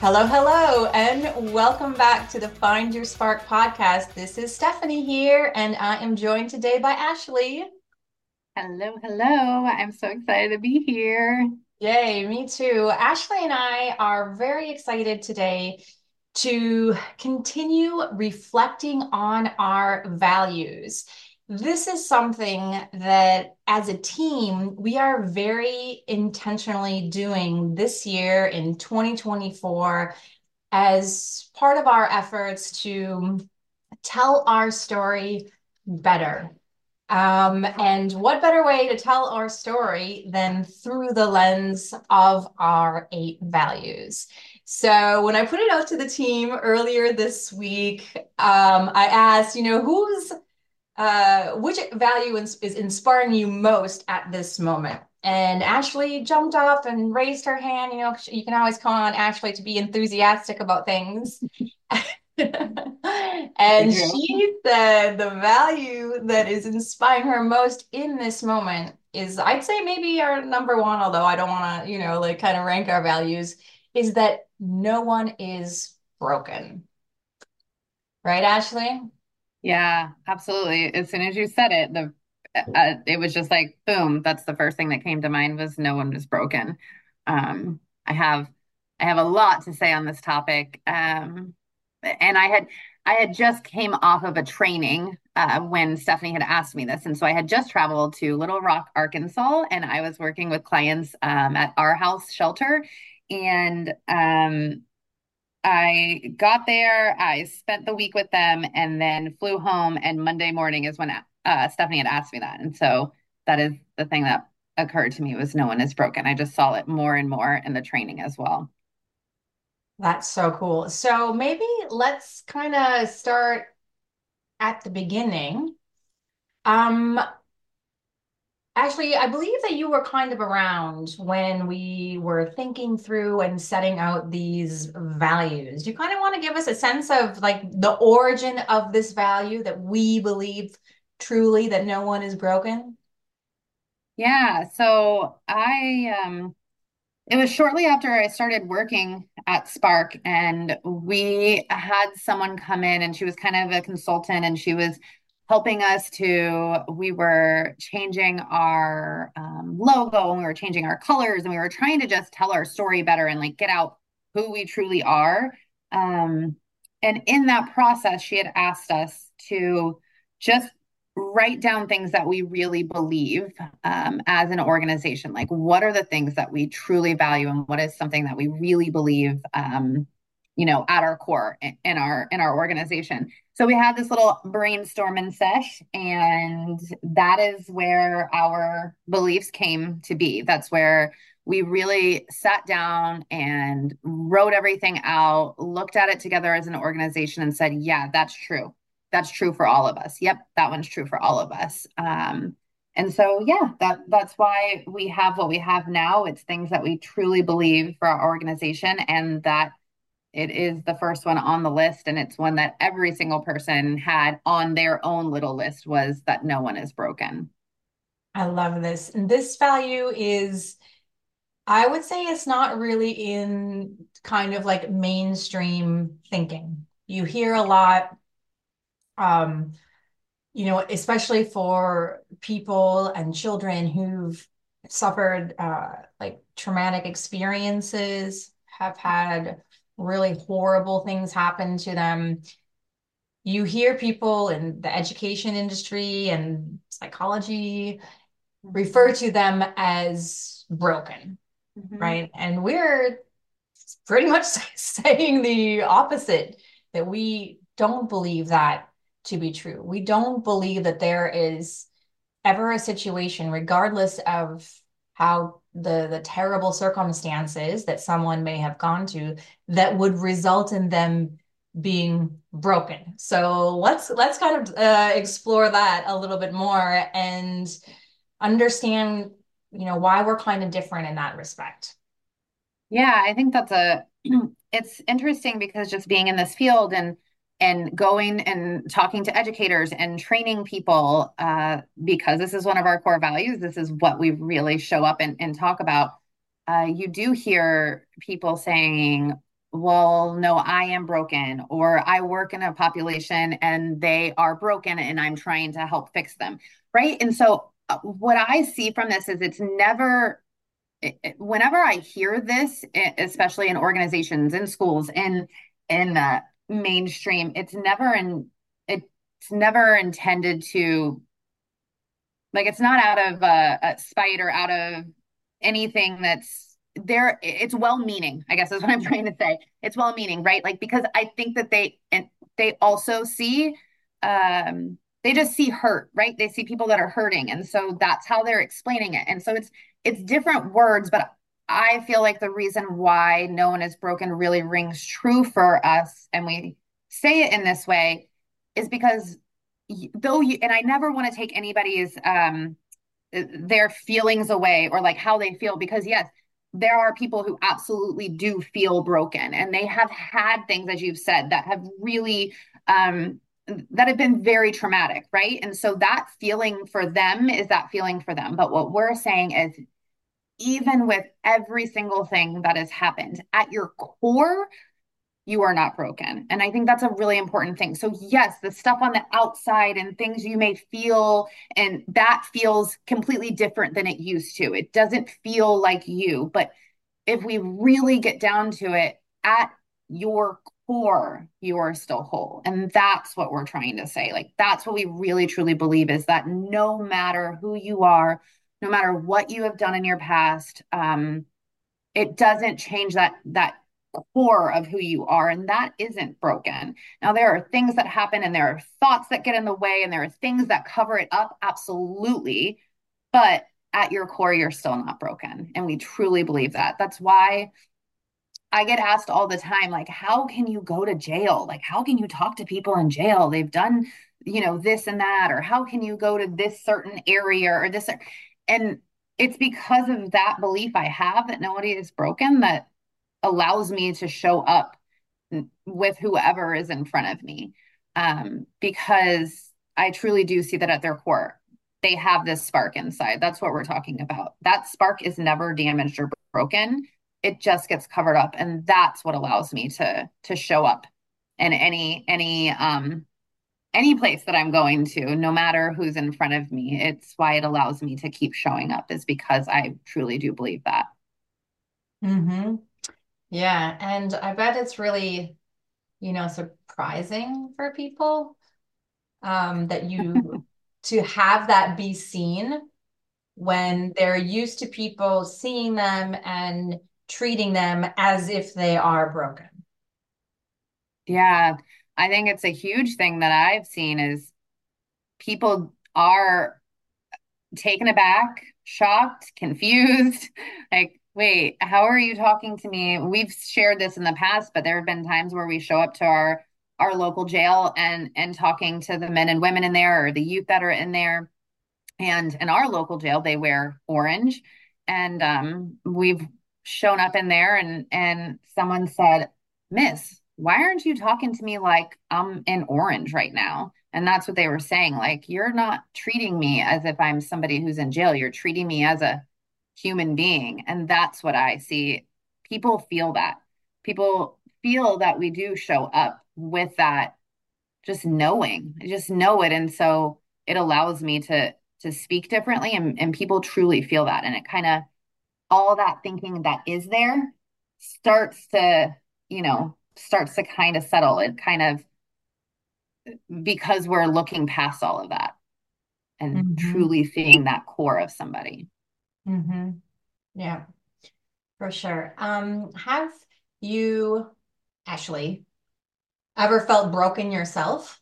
Hello, and welcome back to the Find Your Spark podcast. This is Stephanie here, and I am joined today by Ashley. Hello. I'm so excited to be here. Yay, me too. Ashley and I are very excited today to continue reflecting on our values. This is something that as a team, we are very intentionally doing this year in 2024 as part of our efforts to tell our story better. And what better way to tell our story than through the lens of our 8 values? So when I put it out to the team earlier this week, I asked, which value is inspiring you most at this moment? And Ashley jumped up and raised her hand. You can always count on Ashley to be enthusiastic about things. And she said the value that is inspiring her most in this moment is, I'd say maybe our number one, although I don't want to, rank our values, is that no one is broken. Right, Ashley? Yeah, absolutely. As soon as you said it, it was just like, boom, that's the first thing that came to mind was no one was broken. I have a lot to say on this topic. And I had just came off of a training when Stephanie had asked me this. And so I had just traveled to Little Rock, Arkansas, and I was working with clients at Our House shelter. And I got there, I spent the week with them, and then flew home. And Monday morning is when Stephanie had asked me that. And so that is the thing that occurred to me was no one is broken. I just saw it more and more in the training as well. That's so cool. So maybe let's kind of start at the beginning. Actually, I believe that you were kind of around when we were thinking through and setting out these values. Do you kind of want to give us a sense of like the origin of this value that we believe truly that no one is broken? Yeah. So it was shortly after I started working at Spark, and we had someone come in, and she was kind of a consultant, and she was helping us we were changing our logo, and we were changing our colors, and we were trying to just tell our story better and like get out who we truly are. And in that process, she had asked us to just write down things that we really believe as an organization. Like, what are the things that we truly value, and what is something that we really believe, at our core in our organization. So we had this little brainstorming sesh, and that is where our beliefs came to be. That's where we really sat down and wrote everything out, looked at it together as an organization, and said, yeah, that's true. That's true for all of us. Yep, that one's true for all of us. And so, yeah, that's why we have what we have now. It's things that we truly believe for our organization, and that it is the first one on the list. And it's one that every single person had on their own little list, was that no one is broken. I love this. And this value is, I would say, it's not really in kind of like mainstream thinking. You hear a lot. Especially for people and children who've suffered traumatic experiences, have had really horrible things happen to them. You hear people in the education industry and psychology refer to them as broken, right? And we're pretty much saying the opposite, that we don't believe that to be true. We don't believe that there is ever a situation, regardless of how the terrible circumstances that someone may have gone to, that would result in them being broken. So let's kind of explore that a little bit more and understand, why we're kind of different in that respect. Yeah, I think that's it's interesting, because just being in this field and going and talking to educators and training people, because this is one of our core values. This is what we really show up and talk about. You do hear people saying, well, no, I am broken, or I work in a population and they are broken and I'm trying to help fix them. Right. And so what I see from this is it's never, whenever I hear this, especially in organizations, in schools, in the mainstream, it's never intended to, like, it's not out of a spite or out of anything that's there. It's well-meaning, I guess is what I'm trying to say. It's well-meaning, right? Like, because I think that they also see, they just see hurt, right? They see people that are hurting. And so that's how they're explaining it. And so it's different words, but I feel like the reason why no one is broken really rings true for us, and we say it in this way, is because and I never want to take anybody's, their feelings away, or like how they feel, because yes, there are people who absolutely do feel broken, and they have had things, as you've said, that have really, that have been very traumatic. Right. And so that feeling for them is that feeling for them. But what we're saying is, even with every single thing that has happened, at your core, you are not broken. And I think that's a really important thing. So yes, the stuff on the outside and things you may feel, and that feels completely different than it used to. It doesn't feel like you, but if we really get down to it, at your core, you are still whole. And that's what we're trying to say. Like, that's what we really truly believe, is that no matter who you are, no matter what you have done in your past, it doesn't change that core of who you are, and that isn't broken. Now, there are things that happen, and there are thoughts that get in the way, and there are things that cover it up, absolutely, but at your core, you're still not broken, and we truly believe that. That's why I get asked all the time, like, how can you go to jail? Like, how can you talk to people in jail? They've done, this and that, or how can you go to this certain area or this? And it's because of that belief I have that nobody is broken that allows me to show up with whoever is in front of me, because I truly do see that at their core, they have this spark inside. That's what we're talking about. That spark is never damaged or broken. It just gets covered up, and that's what allows me to show up in any place that I'm going to, no matter who's in front of me. It's why it allows me to keep showing up, is because I truly do believe that. Mm-hmm. Yeah. And I bet it's really, surprising for people, that you, to have that be seen when they're used to people seeing them and treating them as if they are broken. Yeah. I think it's a huge thing that I've seen, is people are taken aback, shocked, confused, like, wait, how are you talking to me? We've shared this in the past, but there have been times where we show up to our local jail and talking to the men and women in there, or the youth that are in there. And in our local jail, they wear orange. And we've shown up in there, and someone said, "Miss, why aren't you talking to me like I'm in orange right now?" And that's what they were saying. Like, you're not treating me as if I'm somebody who's in jail. You're treating me as a human being. And that's what I see. People feel that. People feel that we do show up with that, just knowing. I just know it. And so it allows me to speak differently. And people truly feel that. And it kind of, all that thinking that is there starts to kind of settle. It kind of, because we're looking past all of that and truly seeing that core of somebody. Mm-hmm. Yeah, for sure. Have you, Ashley, ever felt broken yourself?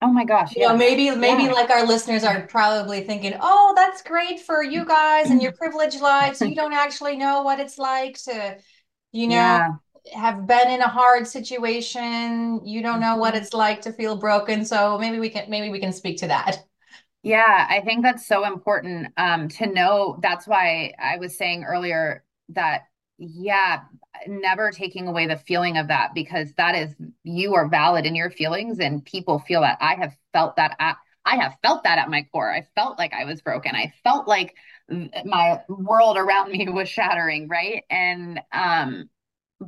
Oh my gosh. Yeah. Maybe like our listeners are probably thinking, oh, that's great for you guys and your privileged lives. You don't actually know what it's like to, have been in a hard situation. You don't know what it's like to feel broken. So maybe we can speak to that. Yeah, I think that's so important to know. That's why I was saying earlier that, never taking away the feeling of that, because that is, you are valid in your feelings, and people feel that. I have felt that. I have felt that at my core. I felt like I was broken. I felt like my world around me was shattering, right? And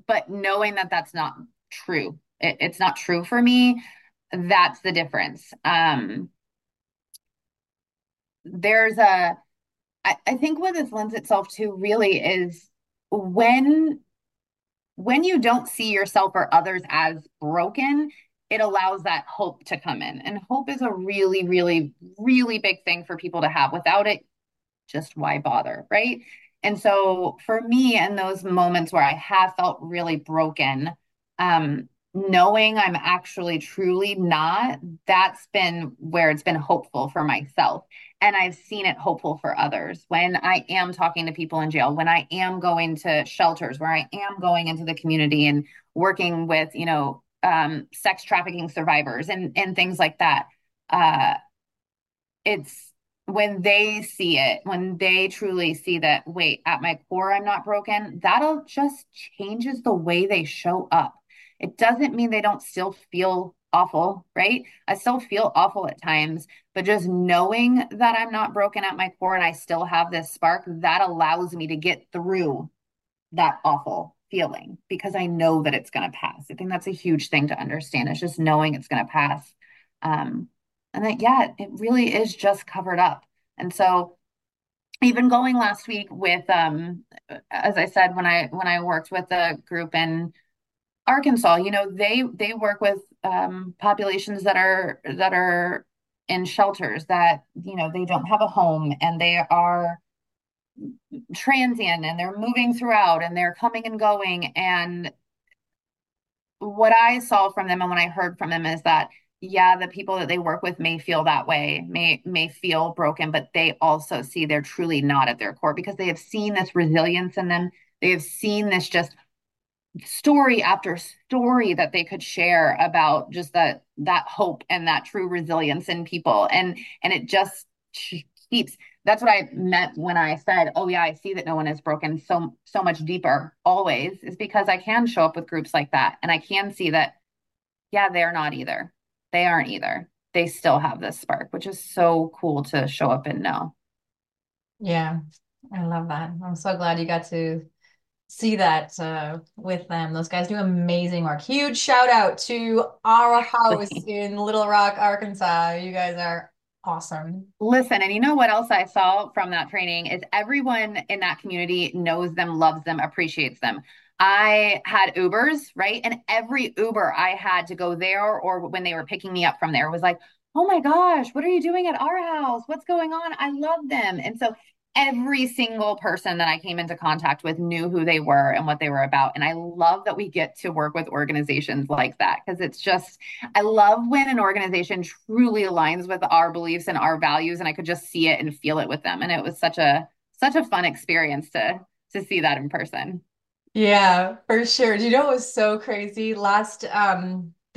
but knowing that that's not true. It's not true for me. That's the difference. I think what this lends itself to really is when you don't see yourself or others as broken, it allows that hope to come in. And hope is a really, really, really big thing for people to have. Without it, just why bother, right? And so for me, in those moments where I have felt really broken, knowing I'm actually truly not, that's been where it's been hopeful for myself. And I've seen it hopeful for others. When I am talking to people in jail, when I am going to shelters, where I am going into the community and working with, sex trafficking survivors and things like that. It's when they see it, when they truly see that, wait, at my core, I'm not broken. That'll just changes the way they show up. It doesn't mean they don't still feel awful, right? I still feel awful at times, but just knowing that I'm not broken at my core and I still have this spark, that allows me to get through that awful feeling because I know that it's going to pass. I think that's a huge thing to understand. It's just knowing it's going to pass. And that, it really is just covered up. And so even going last week with, as I said, when I worked with a group in Arkansas, they work with populations that are in shelters that, they don't have a home and they are transient and they're moving throughout and they're coming and going. And what I saw from them and when I heard from them is that, the people that they work with may feel that way, may feel broken, but they also see they're truly not at their core because they have seen this resilience in them. They have seen this just story after story that they could share about just that hope and that true resilience in people. And it just keeps, that's what I meant when I said, I see that no one is broken so much deeper always, is because I can show up with groups like that. And I can see that, they're not either. They aren't either. They still have this spark, which is so cool to show up and know. Yeah, I love that. I'm so glad you got to see that with them. Those guys do amazing work. Huge shout out to Our House in Little Rock, Arkansas. You guys are awesome. Listen, and you know what else I saw from that training is everyone in that community knows them, loves them, appreciates them. I had Ubers, right? And every Uber I had to go there or when they were picking me up from there was like, oh my gosh, what are you doing at Our House? What's going on? I love them. And so every single person that I came into contact with knew who they were and what they were about. And I love that we get to work with organizations like that because it's just, I love when an organization truly aligns with our beliefs and our values, and I could just see it and feel it with them. And it was such a fun experience to see that in person. Yeah, for sure. You know, it was so crazy. That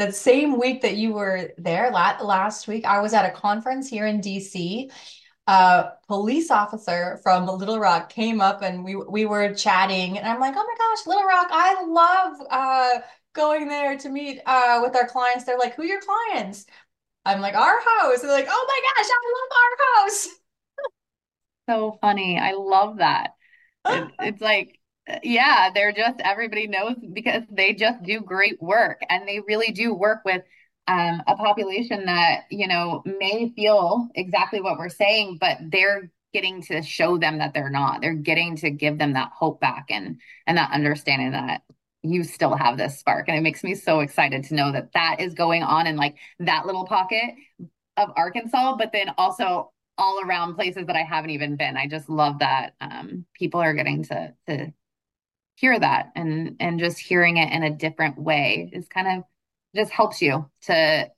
same week that you were there, last week, I was at a conference here in DC. A police officer from Little Rock came up and we were chatting and I'm like, oh my gosh, Little Rock, I love going there to meet with our clients. They're like, who are your clients? I'm like, Our House. And they're like, oh my gosh, I love Our House. So funny. I love that. It's like, they're just, everybody knows because they just do great work and they really do work with a population that, may feel exactly what we're saying, but they're getting to show them that they're not. They're getting to give them that hope back and that understanding that you still have this spark. And it makes me so excited to know that is going on in like that little pocket of Arkansas, but then also all around places that I haven't even been. I just love that people are getting to hear that and just hearing it in a different way is kind of just helps you to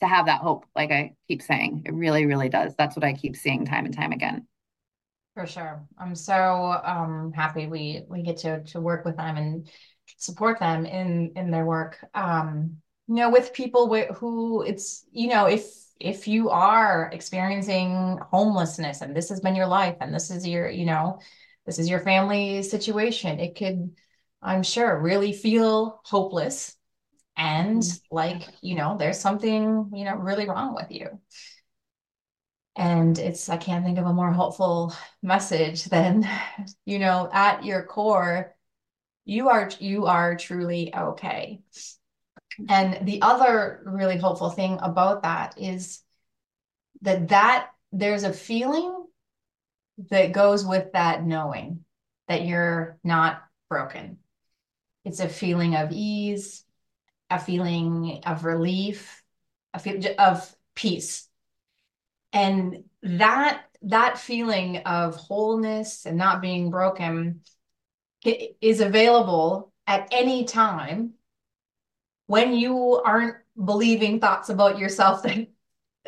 have that hope. Like I keep saying, it really, really does. That's what I keep seeing time and time again. For sure. I'm so happy we get to work with them and support them in their work. With people who it's, if you are experiencing homelessness and this has been your life and this is your, this is your family situation, it could, I'm sure, really feel hopeless. And like, there's something, really wrong with you. And I can't think of a more hopeful message than, at your core, you are truly okay. And the other really hopeful thing about that is that there's a feeling that goes with that knowing that you're not broken. It's a feeling of ease, a feeling of relief, a feeling of peace. And that feeling of wholeness and not being broken is available at any time when you aren't believing thoughts about yourself that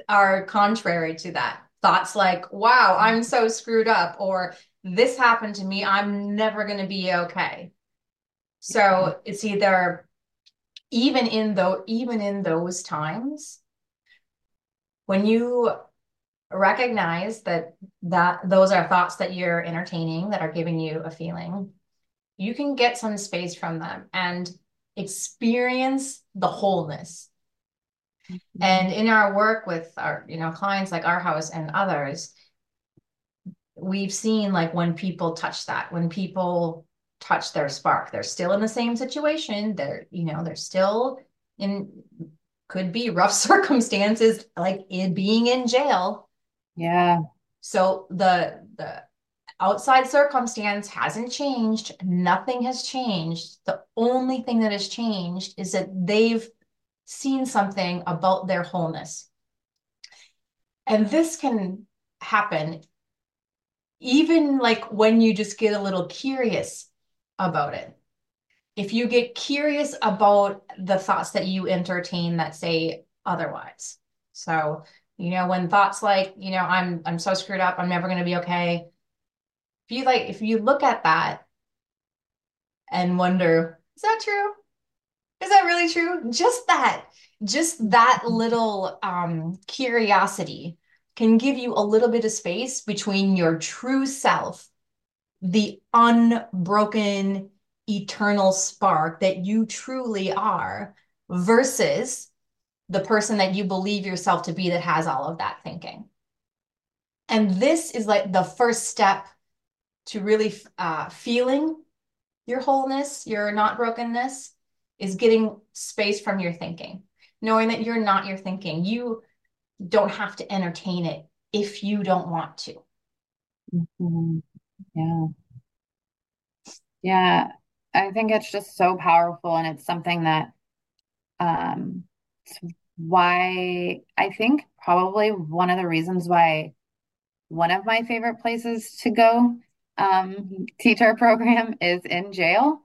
are contrary to that. Thoughts like, wow, I'm so screwed up, or this happened to me, I'm never going to be okay. So it's either even in those times, when you recognize that those are thoughts that you're entertaining that are giving you a feeling, you can get some space from them and experience the wholeness. Mm-hmm. And in our work with our clients like Our House and others, we've seen when people touch that, when people touch their spark, they're still in the same situation, they're still in, could be rough circumstances, being in jail. Yeah. So the outside circumstance hasn't changed. Nothing has changed. The only thing that has changed is that they've seen something about their wholeness. And this can happen even when you just get a little curious about it. If you get curious about the thoughts that you entertain that say otherwise. So, when thoughts like, I'm so screwed up, I'm never going to be okay. If you look at that and wonder, is that true? Is that really true? Just that little curiosity can give you a little bit of space between your true self, the unbroken eternal spark that you truly are, versus the person that you believe yourself to be that has all of that thinking. And this is the first step to really feeling your wholeness, your not brokenness, is getting space from your thinking, knowing that you're not your thinking. You don't have to entertain it if you don't want to. Mm-hmm. Yeah. I think it's just so powerful, and it's something that it's why I think probably one of the reasons why one of my favorite places to go teach our program is in jail.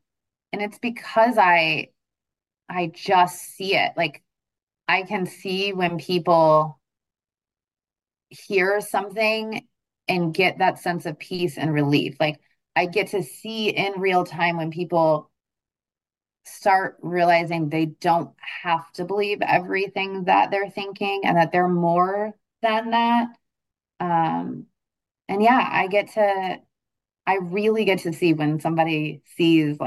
And it's because I just see it. I can see when people hear something and get that sense of peace and relief. I get to see in real time when people start realizing they don't have to believe everything that they're thinking and that they're more than that. And yeah, I really get to see when somebody sees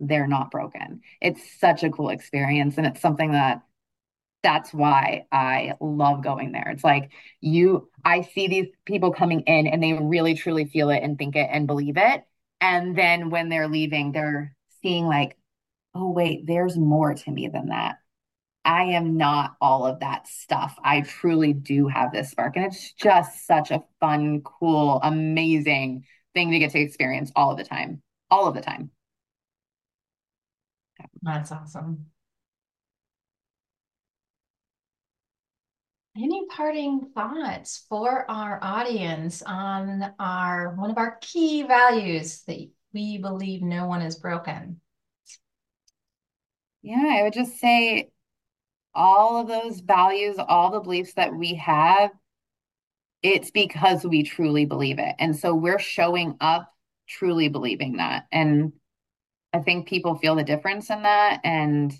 they're not broken. It's such a cool experience. And it's something that's why I love going there. It's I see these people coming in and they really truly feel it and think it and believe it. And then when they're leaving, they're seeing oh wait, there's more to me than that. I am not all of that stuff. I truly do have this spark. And it's just such a fun, cool, amazing thing to get to experience all of the time, all of the time. That's awesome. Any parting thoughts for our audience on one of our key values that we believe no one is broken? Yeah, I would just say all of those values, all the beliefs that we have, it's because we truly believe it. And so we're showing up truly believing that. And I think people feel the difference in that, and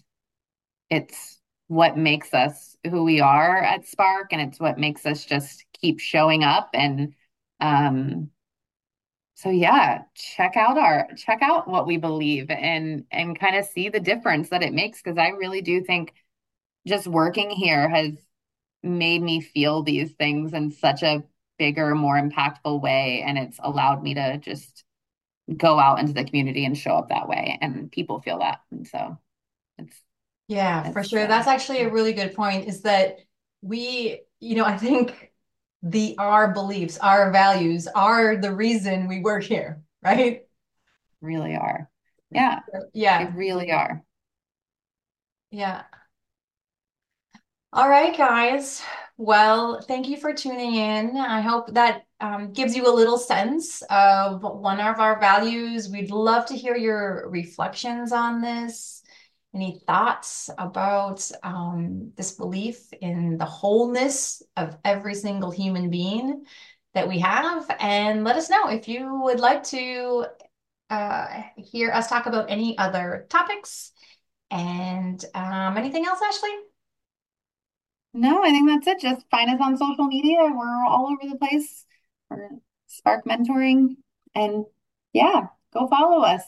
it's what makes us who we are at Spark, and it's what makes us just keep showing up. And so yeah, check out what we believe and kind of see the difference that it makes, because I really do think just working here has made me feel these things in such a bigger, more impactful way, and it's allowed me to just go out into the community and show up that way, and people feel that. And so it's for sure. That's actually a really good point, is that we, I think our beliefs, our values are the reason we work here, right? Really are. Yeah. Yeah. They really are. Yeah. All right, guys. Well, thank you for tuning in. I hope that gives you a little sense of one of our values. We'd love to hear your reflections on this. Any thoughts about this belief in the wholeness of every single human being that we have? And let us know if you would like to hear us talk about any other topics. And anything else, Ashley? No, I think that's it. Just find us on social media. We're all over the place. We're Spark Mentoring. And yeah, go follow us.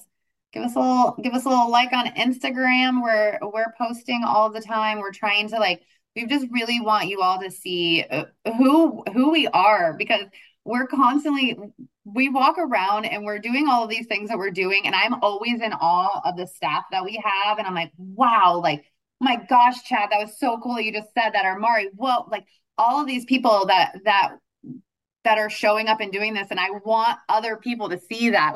Give us a little like on Instagram. We're posting all the time. We're trying to we just really want you all to see who we are, because we're constantly, we walk around and we're doing all of these things that we're doing. And I'm always in awe of the staff that we have. And I'm like, wow, my gosh, Chad, that was so cool that you just said that. Or Mari, whoa, all of these people that are showing up and doing this. And I want other people to see that.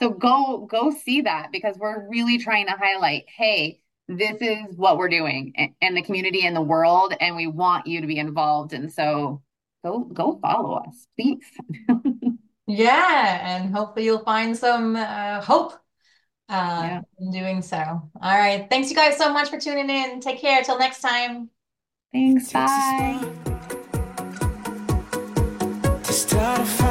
So go see that, because we're really trying to highlight, hey, this is what we're doing in the community and the world. And we want you to be involved. And so go follow us, please. Yeah. And hopefully you'll find some hope. In doing so. All right. Thanks you guys so much for tuning in. Take care. Till next time. Thanks. Bye.